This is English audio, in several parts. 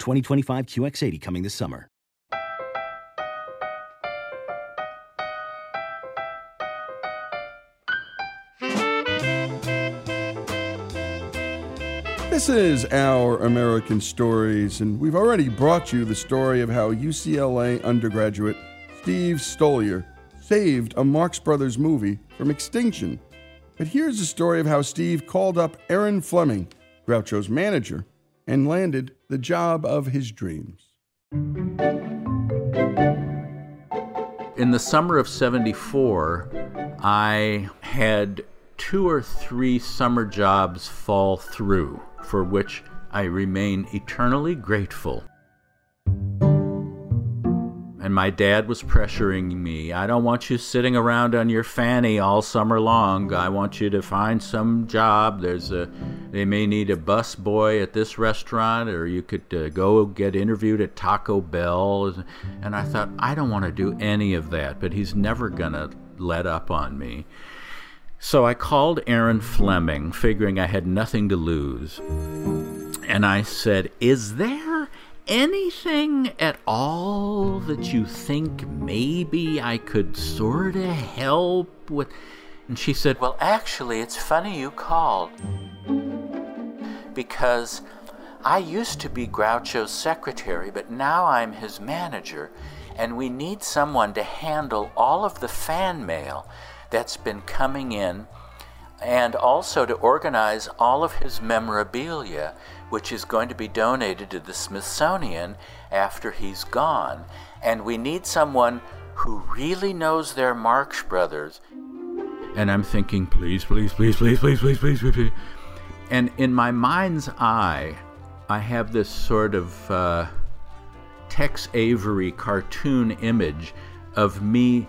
2025 QX80 coming this summer. This is Our American Stories, and we've already brought you the story of how UCLA undergraduate Steve Stoliar saved a Marx Brothers movie from extinction. But here's the story of how Steve called up Erin Fleming, Groucho's manager, and landed the job of his dreams. In the summer of '74, I had 2 or 3 summer jobs fall through, for which I remain eternally grateful. And my dad was pressuring me. I don't want you sitting around on your fanny all summer long. I want you to find some job. They may need a bus boy at this restaurant, or you could go get interviewed at Taco Bell. And I thought, I don't want to do any of that, but he's never going to let up on me. So I called Erin Fleming, figuring I had nothing to lose. And I said, is there anything at all that you think maybe I could sort of help with? And she said, well, actually, it's funny you called, because I used to be Groucho's secretary, but now I'm his manager, and we need someone to handle all of the fan mail that's been coming in, and also to organize all of his memorabilia, which is going to be donated to the Smithsonian after he's gone. And we need someone who really knows their Marx Brothers. And I'm thinking, please, please, please, please, please, please, please, please, please. And in my mind's eye, I have this sort of Tex Avery cartoon image of me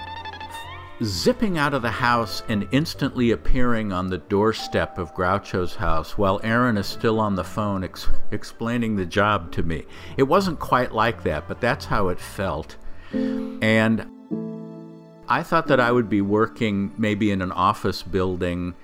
zipping out of the house and instantly appearing on the doorstep of Groucho's house while Erin is still on the phone explaining the job to me. It wasn't quite like that, but that's how it felt. And I thought that I would be working maybe in an office building,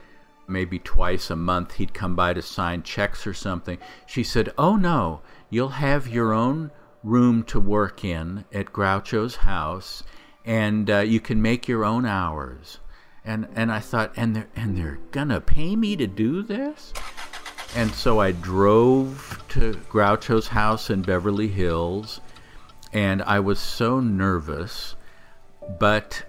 maybe twice a month. He'd come by to sign checks or something. She said, oh no, you'll have your own room to work in at Groucho's house, and you can make your own hours. And I thought, and they're gonna pay me to do this? And so I drove to Groucho's house in Beverly Hills, and I was so nervous, but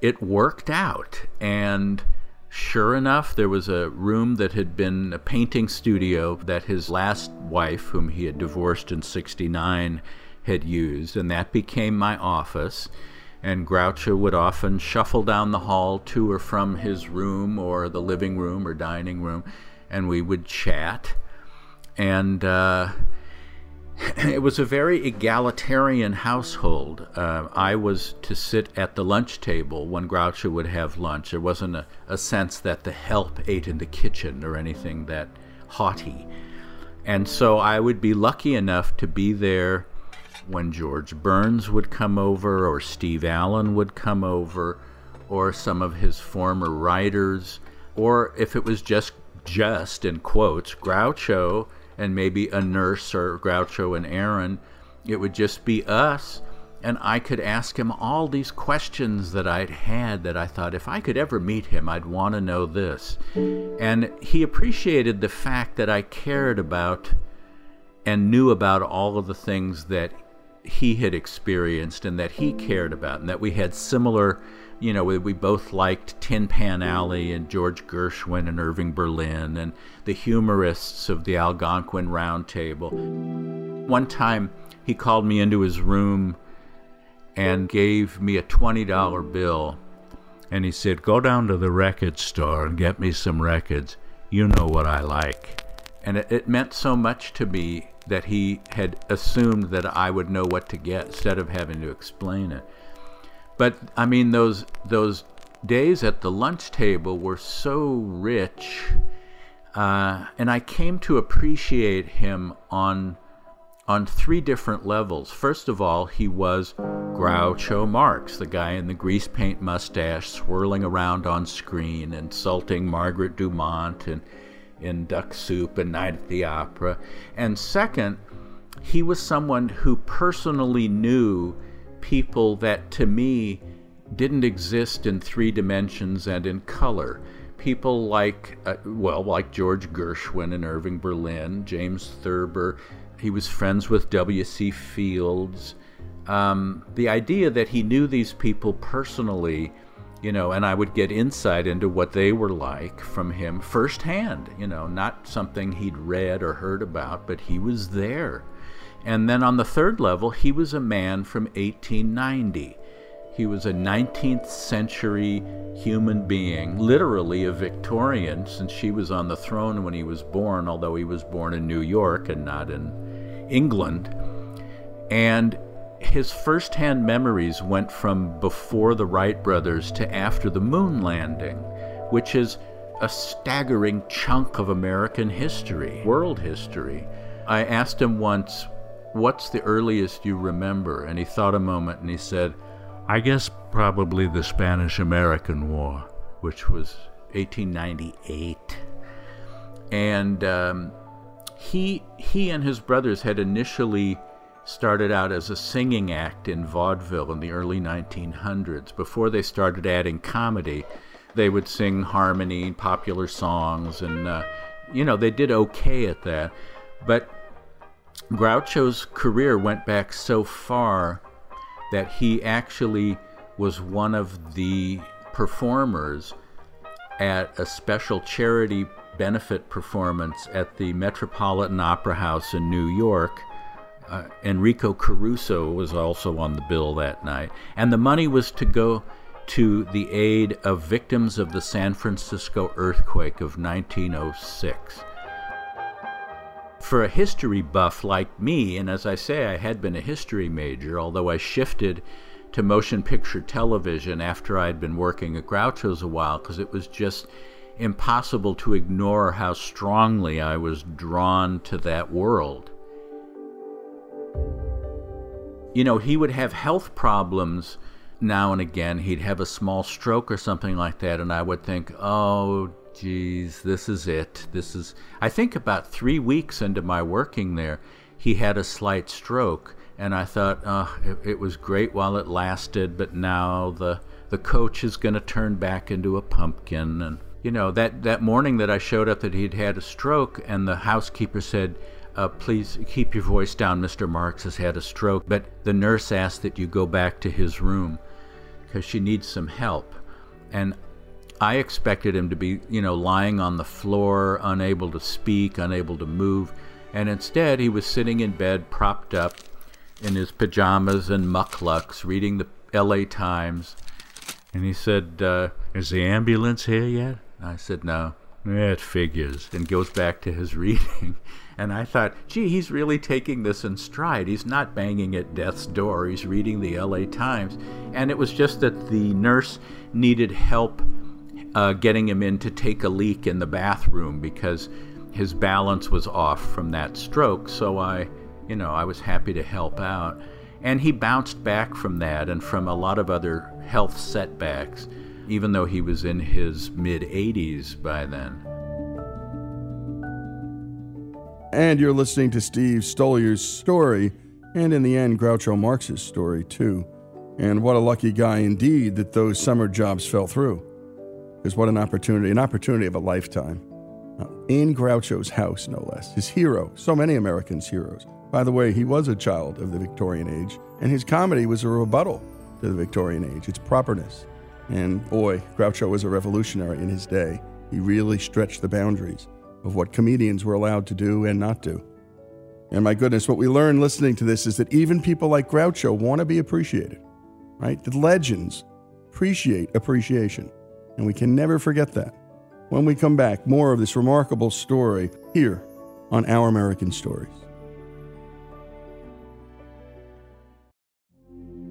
it worked out. And sure enough, there was a room that had been a painting studio that his last wife, whom he had divorced in '69, had used, and that became my office. And Groucho would often shuffle down the hall to or from his room or the living room or dining room, and we would chat. And it was a very egalitarian household. I was to sit at the lunch table when Groucho would have lunch. There wasn't a sense that the help ate in the kitchen or anything that haughty. And so I would be lucky enough to be there when George Burns would come over, or Steve Allen would come over, or some of his former writers, or if it was just in quotes, Groucho and maybe a nurse, or Groucho and Erin, it would just be us, and I could ask him all these questions that I'd had that I thought, if I could ever meet him, I'd want to know this. And he appreciated the fact that I cared about and knew about all of the things that he had experienced and that he cared about, and that we had similar, you know, we both liked Tin Pan Alley and George Gershwin and Irving Berlin and the humorists of the Algonquin Round Table. One time he called me into his room and gave me a $20 bill, and he said, "Go down to the record store and get me some records. You know what I like." And it meant so much to me that he had assumed that I would know what to get instead of having to explain it. But I mean, those days at the lunch table were so rich, and I came to appreciate him on three different levels. First of all, he was Groucho Marx, the guy in the grease paint mustache swirling around on screen, insulting Margaret Dumont and in Duck Soup and Night at the Opera. And second, he was someone who personally knew people that to me didn't exist in three dimensions and in color. People like George Gershwin and Irving Berlin, James Thurber. He was friends with W.C. Fields. The idea that he knew these people personally, you know, and I would get insight into what they were like from him firsthand, you know, not something he'd read or heard about, but he was there. And then on the third level, he was a man from 1890. He was a 19th century human being, literally a Victorian, since she was on the throne when he was born, although he was born in New York and not in England. And his first-hand memories went from before the Wright brothers to after the moon landing, which is a staggering chunk of American history, world history. I asked him once, "What's the earliest you remember?" And he thought a moment and he said, "I guess probably the Spanish-American War," which was 1898. And he and his brothers had initially started out as a singing act in vaudeville in the early 1900s. Before they started adding comedy, they would sing harmony, popular songs, and, you know, they did okay at that. But Groucho's career went back so far that he actually was one of the performers at a special charity benefit performance at the Metropolitan Opera House in New York. Enrico Caruso was also on the bill that night, and the money was to go to the aid of victims of the San Francisco earthquake of 1906. For a history buff like me, and as I say, I had been a history major, although I shifted to motion picture television after I'd been working at Groucho's a while, because it was just impossible to ignore how strongly I was drawn to that world. You know, he would have health problems now and again. He'd have a small stroke or something like that, and I would think, oh, geez, this is it. This is, I think about 3 weeks into my working there, he had a slight stroke, And I thought, it was great while it lasted, but now the coach is going to turn back into a pumpkin. And, you know, that morning that I showed up that he'd had a stroke, and the housekeeper said, please keep your voice down, Mr. Marx has had a stroke. But the nurse asked that you go back to his room because she needs some help. And I expected him to be, you know, lying on the floor, unable to speak, unable to move. And instead, he was sitting in bed, propped up, in his pajamas and mucklucks, reading the LA Times. And he said, is the ambulance here yet? And I said, no. It figures. And goes back to his reading. And I thought, gee, he's really taking this in stride. He's not banging at death's door. He's reading the LA Times. And it was just that the nurse needed help getting him in to take a leak in the bathroom because his balance was off from that stroke. So I was happy to help out. And he bounced back from that and from a lot of other health setbacks, even though he was in his mid-80s by then. And you're listening to Steve Stoliar's story, and in the end, Groucho Marx's story, too. And what a lucky guy indeed that those summer jobs fell through. Because what an opportunity of a lifetime. In Groucho's house, no less. His hero, so many Americans' heroes. By the way, he was a child of the Victorian age, and his comedy was a rebuttal to the Victorian age, its properness. And boy, Groucho was a revolutionary in his day. He really stretched the boundaries of what comedians were allowed to do and not do. And my goodness, what we learn listening to this is that even people like Groucho want to be appreciated, right? The legends appreciate appreciation, and we can never forget that. When we come back, more of this remarkable story here on Our American Stories.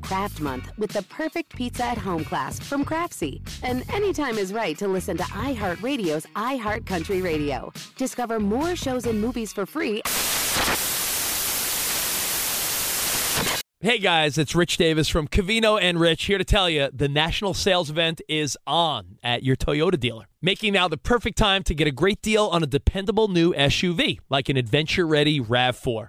Craft Month with the perfect pizza at home class from Craftsy. And anytime is right to listen to iHeartRadio's iHeartCountry Radio. Discover more shows and movies for free. Hey guys, it's Rich Davis from Covino and Rich here to tell you the national sales event is on at your Toyota dealer, making now the perfect time to get a great deal on a dependable new SUV like an adventure-ready RAV4.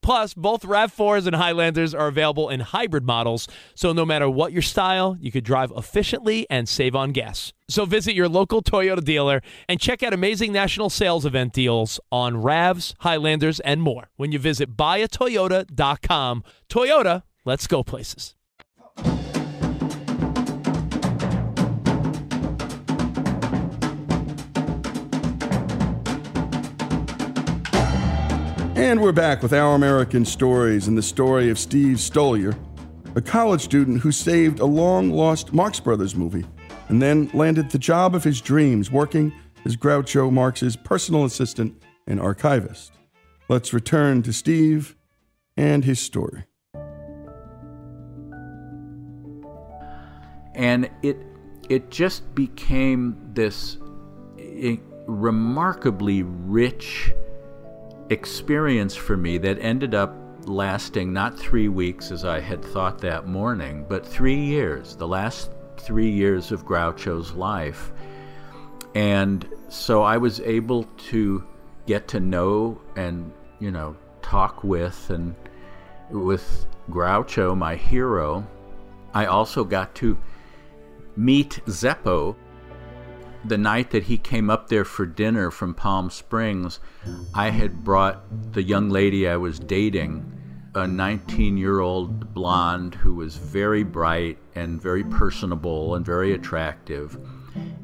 Plus, both RAV4s and Highlanders are available in hybrid models, so no matter what your style, you could drive efficiently and save on gas. So visit your local Toyota dealer and check out amazing national sales event deals on RAVs, Highlanders, and more when you visit buyatoyota.com. Toyota, let's go places. And we're back with Our American Stories and the story of Steve Stoliar, a college student who saved a long-lost Marx Brothers movie and then landed the job of his dreams working as Groucho Marx's personal assistant and archivist. Let's return to Steve and his story. And it just became this remarkably rich experience for me that ended up lasting not 3 weeks as I had thought that morning, but 3 years, the last 3 years of Groucho's life. And so I was able to get to know and, you know, talk with Groucho, my hero. I also got to meet Zeppo. The night that he came up there for dinner from Palm Springs, I had brought the young lady I was dating, a 19-year-old blonde who was very bright and very personable and very attractive.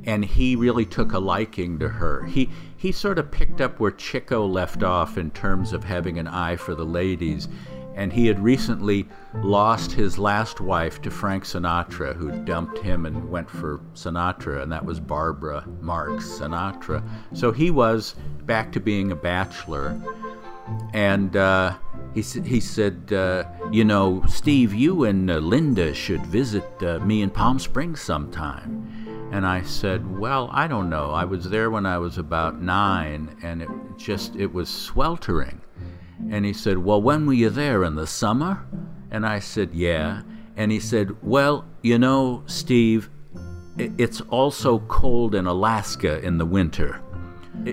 And he really took a liking to her. He sort of picked up where Chico left off in terms of having an eye for the ladies. And he had recently lost his last wife to Frank Sinatra, who dumped him and went for Sinatra, and that was Barbara Marx Sinatra. So he was back to being a bachelor. And he said, you know, Steve, you and Linda should visit me in Palm Springs sometime. And I said, well, I don't know. I was there when I was about 9, and it was sweltering. And he said, well, when were you there, in the summer? And I said, yeah. And he said, well, you know, Steve, it's also cold in Alaska in the winter.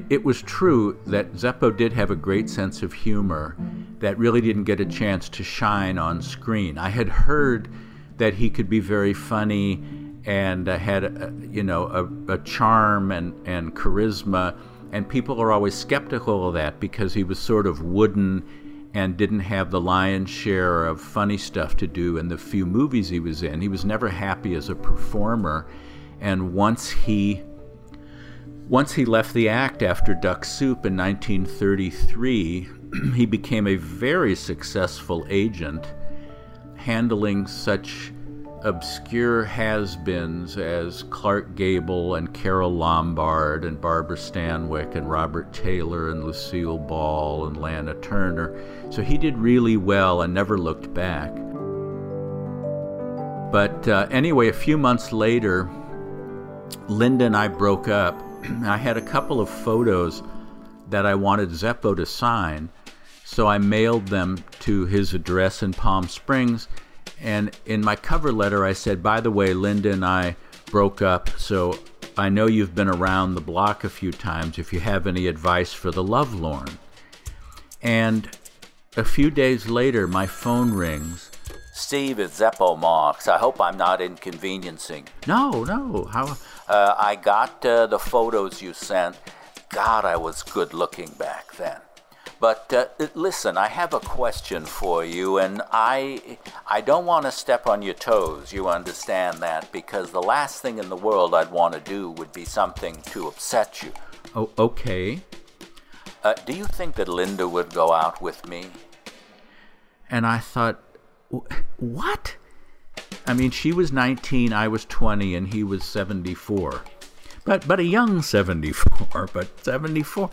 It was true that Zeppo did have a great sense of humor that really didn't get a chance to shine on screen. I had heard that he could be very funny and had, a charm and charisma. And people are always skeptical of that because he was sort of wooden and didn't have the lion's share of funny stuff to do in the few movies he was in. He was never happy as a performer. And once he left the act after Duck Soup in 1933, he became a very successful agent, handling such obscure has-beens as Clark Gable and Carol Lombard and Barbara Stanwyck and Robert Taylor and Lucille Ball and Lana Turner. So he did really well and never looked back. But anyway, a few months later, Linda and I broke up. I had a couple of photos that I wanted Zeppo to sign, so I mailed them to his address in Palm Springs. And in my cover letter, I said, by the way, Linda and I broke up, so I know you've been around the block a few times if you have any advice for the lovelorn. And a few days later, my phone rings. Steve, it's Zeppo Marx. I hope I'm not inconveniencing. No. How? I got the photos you sent. God, I was good looking back then. But listen, I have a question for you, and I don't want to step on your toes, you understand that, because the last thing in the world I'd want to do would be something to upset you. Oh, okay. Do you think that Linda would go out with me? And I thought, what? I mean, she was 19, I was 20, and he was 74. But a young 74, but 74...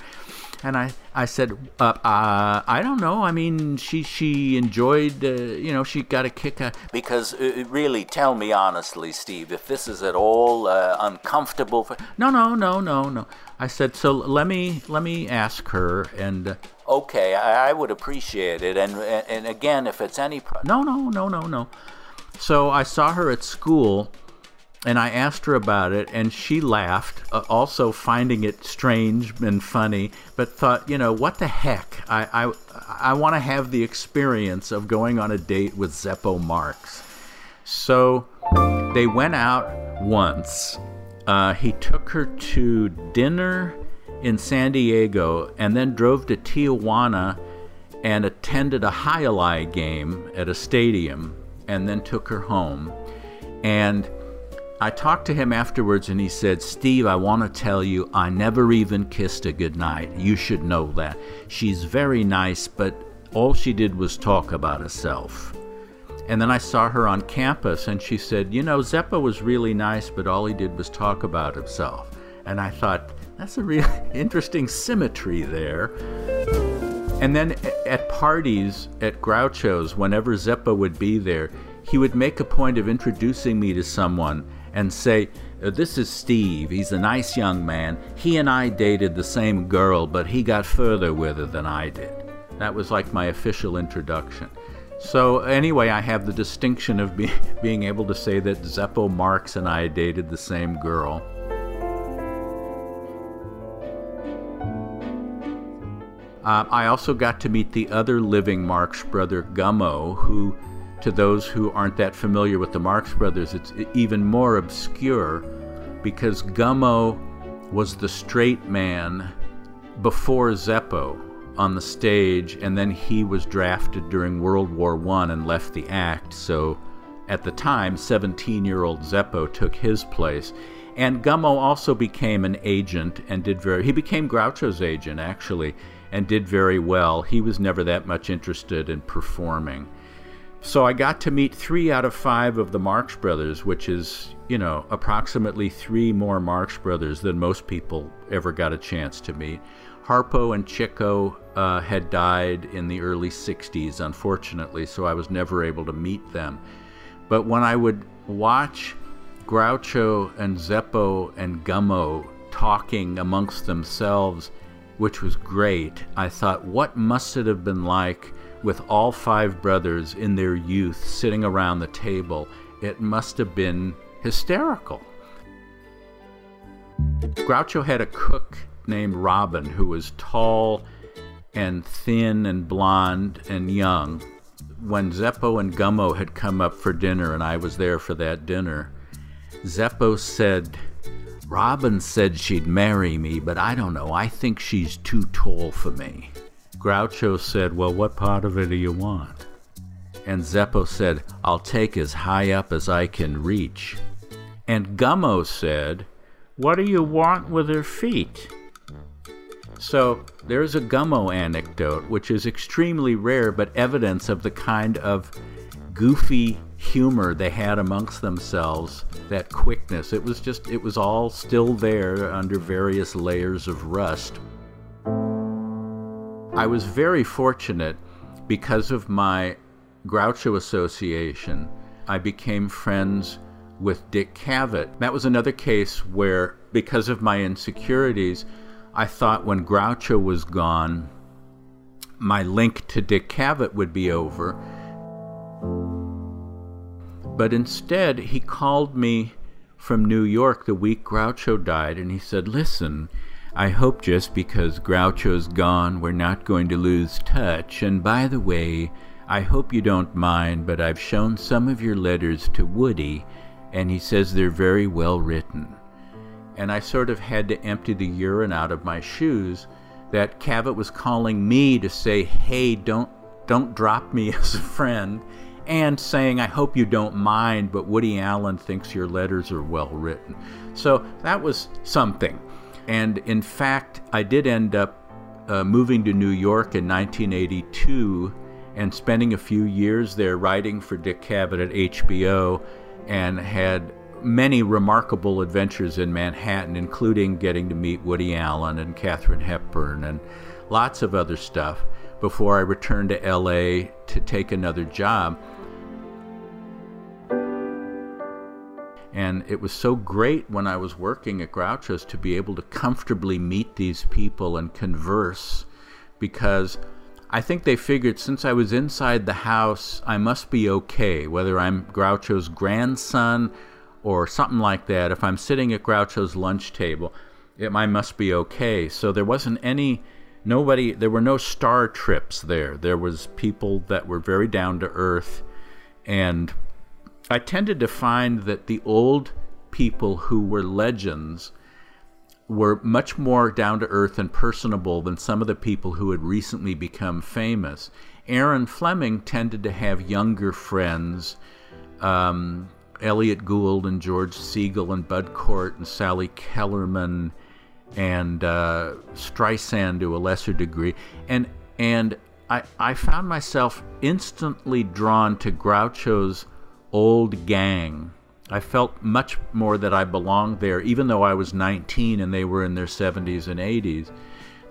And I said, I don't know. I mean, she enjoyed, she got a kick out. Because really, tell me honestly, Steve, if this is at all uncomfortable for... No. I said, so let me ask her and... Okay, I would appreciate it. And again, if it's any... No. So I saw her at school, and I asked her about it, and she laughed, also finding it strange and funny, but thought, you know, what the heck? I want to have the experience of going on a date with Zeppo Marx. So they went out once. He took her to dinner in San Diego and then drove to Tijuana and attended a Highlight game at a stadium and then took her home. And I talked to him afterwards, and he said, "Steve, I want to tell you, I never even kissed her goodnight. You should know that. She's very nice, but all she did was talk about herself." And then I saw her on campus, and she said, "You know, Zeppo was really nice, but all he did was talk about himself." And I thought, that's a real interesting symmetry there. And then at parties at Groucho's, whenever Zeppo would be there, he would make a point of introducing me to someone and say, "This is Steve. He's a nice young man. He and I dated the same girl, but he got further with her than I did." That was like my official introduction. So anyway, I have the distinction of being able to say that Zeppo Marx and I dated the same girl. I also got to meet the other living Marx brother, Gummo, who, to those who aren't that familiar with the Marx Brothers, it's even more obscure, because Gummo was the straight man before Zeppo on the stage, and then he was drafted during World War I and left the act. So at the time, 17-year-old Zeppo took his place. And Gummo also became an agent and he became Groucho's agent, actually, and did very well. He was never that much interested in performing. So I got to meet 3 out of 5 of the Marx Brothers, which is, you know, approximately 3 more Marx Brothers than most people ever got a chance to meet. Harpo and Chico had died in the early 60s, unfortunately, so I was never able to meet them. But when I would watch Groucho and Zeppo and Gummo talking amongst themselves, which was great, I thought, what must it have been like with all 5 brothers in their youth sitting around the table? It must have been hysterical. Groucho had a cook named Robin, who was tall and thin and blonde and young. When Zeppo and Gummo had come up for dinner, and I was there for that dinner, Zeppo said, "Robin said she'd marry me, but I don't know. I think she's too tall for me." Groucho said, "Well, what part of it do you want?" And Zeppo said, "I'll take as high up as I can reach." And Gummo said, "What do you want with her feet?" So there's a Gummo anecdote, which is extremely rare, but evidence of the kind of goofy humor they had amongst themselves, that quickness. It was all still there under various layers of rust. I was very fortunate because of my Groucho association. I became friends with Dick Cavett. That was another case where, because of my insecurities, I thought when Groucho was gone, my link to Dick Cavett would be over. But instead, he called me from New York the week Groucho died, and he said, "Listen, I hope just because Groucho's gone, we're not going to lose touch. And by the way, I hope you don't mind, but I've shown some of your letters to Woody, and he says they're very well written." And I sort of had to empty the urine out of my shoes that Cavett was calling me to say, "Hey, don't drop me as a friend," and saying, "I hope you don't mind, but Woody Allen thinks your letters are well written." So that was something. And in fact, I did end up moving to New York in 1982 and spending a few years there writing for Dick Cavett at HBO, and had many remarkable adventures in Manhattan, including getting to meet Woody Allen and Katharine Hepburn and lots of other stuff before I returned to LA to take another job. And it was so great when I was working at Groucho's to be able to comfortably meet these people and converse, because I think they figured since I was inside the house, I must be okay, whether I'm Groucho's grandson or something like that. If I'm sitting at Groucho's lunch table, I must be okay. So there wasn't there were no star trips there. There was people that were very down to earth. And I tended to find that the old people who were legends were much more down-to-earth and personable than some of the people who had recently become famous. Erin Fleming tended to have younger friends, Elliot Gould and George Siegel and Bud Cort and Sally Kellerman and Streisand to a lesser degree. And I found myself instantly drawn to Groucho's old gang. I felt much more that I belonged there, even though I was 19 and they were in their 70s and 80s,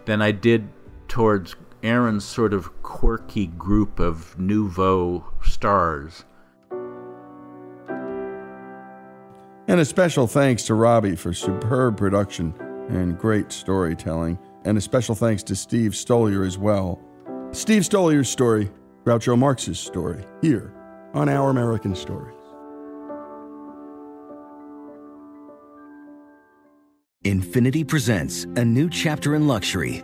than I did towards Erin's sort of quirky group of nouveau stars. And a special thanks to Robbie for superb production and great storytelling. And a special thanks to Steve Stoliar as well. Steve Stoliar's story, Groucho Marx's story, here on Our American Stories. Infiniti presents a new chapter in luxury,